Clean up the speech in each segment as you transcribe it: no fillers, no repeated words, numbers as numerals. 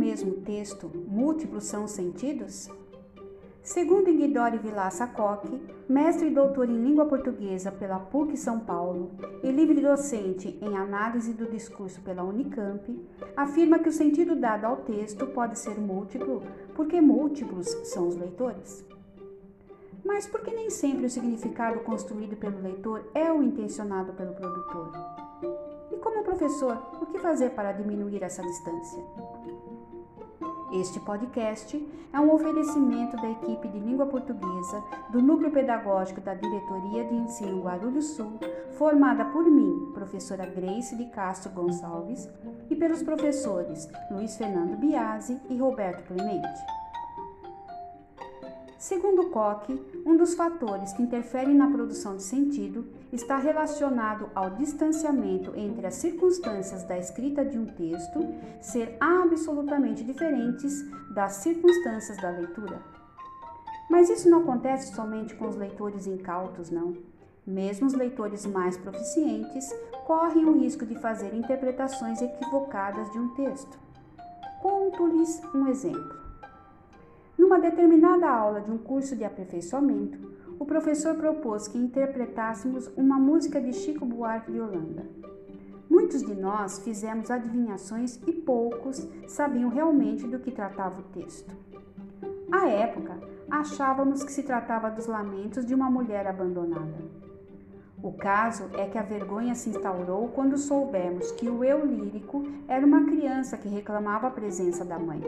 mesmo texto múltiplos são os sentidos? Segundo Iguidori Vilaça sacocchi, mestre e doutor em língua portuguesa pela PUC São Paulo e livre-docente em análise do discurso pela Unicamp, afirma que o sentido dado ao texto pode ser múltiplo porque múltiplos são os leitores. Mas por que nem sempre o significado construído pelo leitor é o intencionado pelo produtor? E como professor, o que fazer para diminuir essa distância? Este podcast é um oferecimento da equipe de língua portuguesa do Núcleo Pedagógico da Diretoria de Ensino Guarulhos Sul, formada por mim, professora Grace de Castro Gonçalves, e pelos professores Luiz Fernando Biasi e Roberto Clemente. Segundo Koch, um dos fatores que interferem na produção de sentido está relacionado ao distanciamento entre as circunstâncias da escrita de um texto ser absolutamente diferentes das circunstâncias da leitura. Mas isso não acontece somente com os leitores incautos, não. Mesmo os leitores mais proficientes correm o risco de fazer interpretações equivocadas de um texto. Conto-lhes um exemplo. Numa determinada aula de um curso de aperfeiçoamento, o professor propôs que interpretássemos uma música de Chico Buarque de Holanda. Muitos de nós fizemos adivinhações e poucos sabiam realmente do que tratava o texto. À época, achávamos que se tratava dos lamentos de uma mulher abandonada. O caso é que a vergonha se instaurou quando soubemos que o eu lírico era uma criança que reclamava a presença da mãe.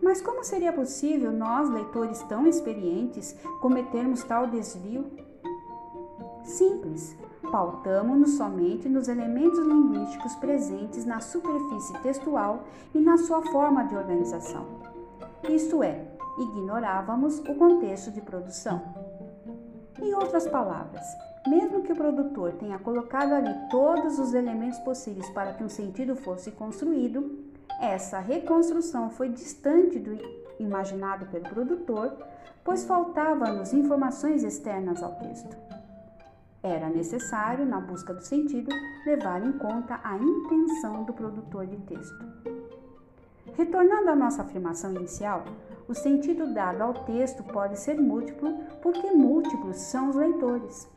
Mas como seria possível nós, leitores tão experientes, cometermos tal desvio? Simples, pautamo-nos somente nos elementos linguísticos presentes na superfície textual e na sua forma de organização. Isto é, ignorávamos o contexto de produção. Em outras palavras, mesmo que o produtor tenha colocado ali todos os elementos possíveis para que um sentido fosse construído, essa reconstrução foi distante do imaginado pelo produtor, pois faltavam-nos informações externas ao texto. Era necessário, na busca do sentido, levar em conta a intenção do produtor de texto. Retornando à nossa afirmação inicial, o sentido dado ao texto pode ser múltiplo, porque múltiplos são os leitores.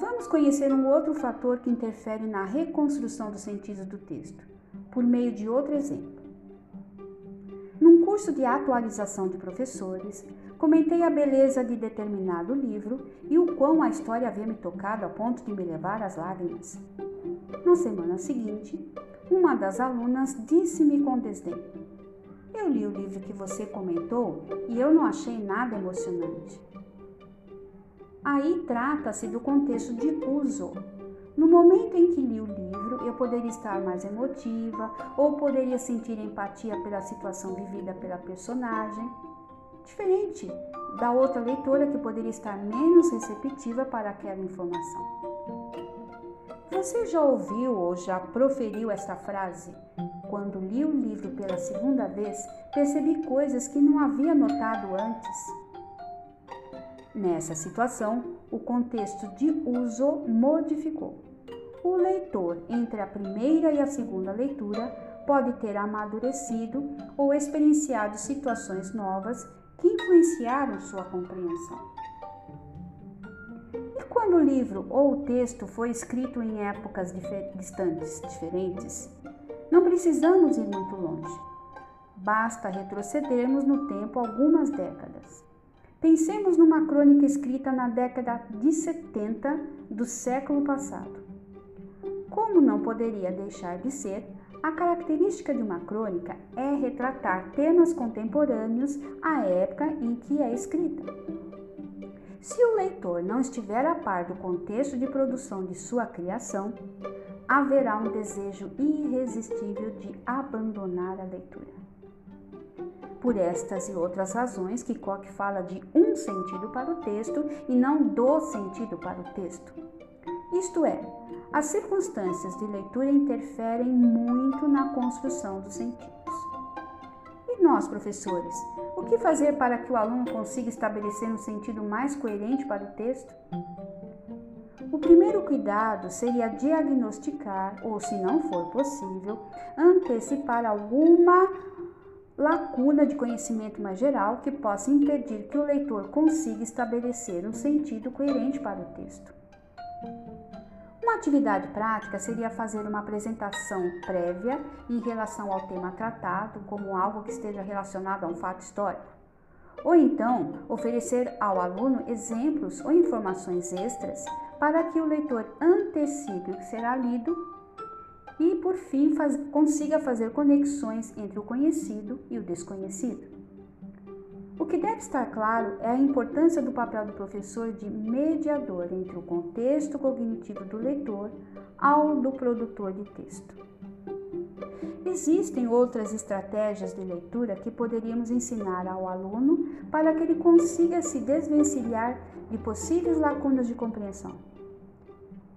Vamos conhecer um outro fator que interfere na reconstrução dos sentidos do texto, por meio de outro exemplo. Num curso de atualização de professores, comentei a beleza de determinado livro e o quão a história havia me tocado a ponto de me levar às lágrimas. Na semana seguinte, uma das alunas disse-me com desdém: "Eu li o livro que você comentou e eu não achei nada emocionante." Aí trata-se do contexto de uso. No momento em que li o livro, eu poderia estar mais emotiva ou poderia sentir empatia pela situação vivida pela personagem, diferente da outra leitora que poderia estar menos receptiva para aquela informação. Você já ouviu ou já proferiu esta frase? Quando li o livro pela segunda vez, percebi coisas que não havia notado antes. Nessa situação, o contexto de uso modificou. O leitor, entre a primeira e a segunda leitura, pode ter amadurecido ou experienciado situações novas que influenciaram sua compreensão. E quando o livro ou o texto foi escrito em épocas diferentes, não precisamos ir muito longe. Basta retrocedermos no tempo algumas décadas. Pensemos numa crônica escrita na década de 70 do século passado. Como não poderia deixar de ser, a característica de uma crônica é retratar temas contemporâneos à época em que é escrita. Se o leitor não estiver a par do contexto de produção de sua criação, haverá um desejo irresistível de abandonar a leitura. Por estas e outras razões que Koch fala de um sentido para o texto e não do sentido para o texto. Isto é, as circunstâncias de leitura interferem muito na construção dos sentidos. E nós, professores, o que fazer para que o aluno consiga estabelecer um sentido mais coerente para o texto? O primeiro cuidado seria diagnosticar ou, se não for possível, antecipar alguma lacuna de conhecimento mais geral que possa impedir que o leitor consiga estabelecer um sentido coerente para o texto. Uma atividade prática seria fazer uma apresentação prévia em relação ao tema tratado, como algo que esteja relacionado a um fato histórico. Ou então, oferecer ao aluno exemplos ou informações extras para que o leitor antecipe o que será lido e, por fim, consiga fazer conexões entre o conhecido e o desconhecido. O que deve estar claro é a importância do papel do professor de mediador entre o contexto cognitivo do leitor ao do produtor de texto. Existem outras estratégias de leitura que poderíamos ensinar ao aluno para que ele consiga se desvencilhar de possíveis lacunas de compreensão.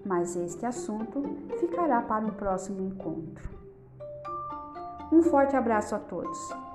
Mas este assunto ficará para um próximo encontro. Um forte abraço a todos!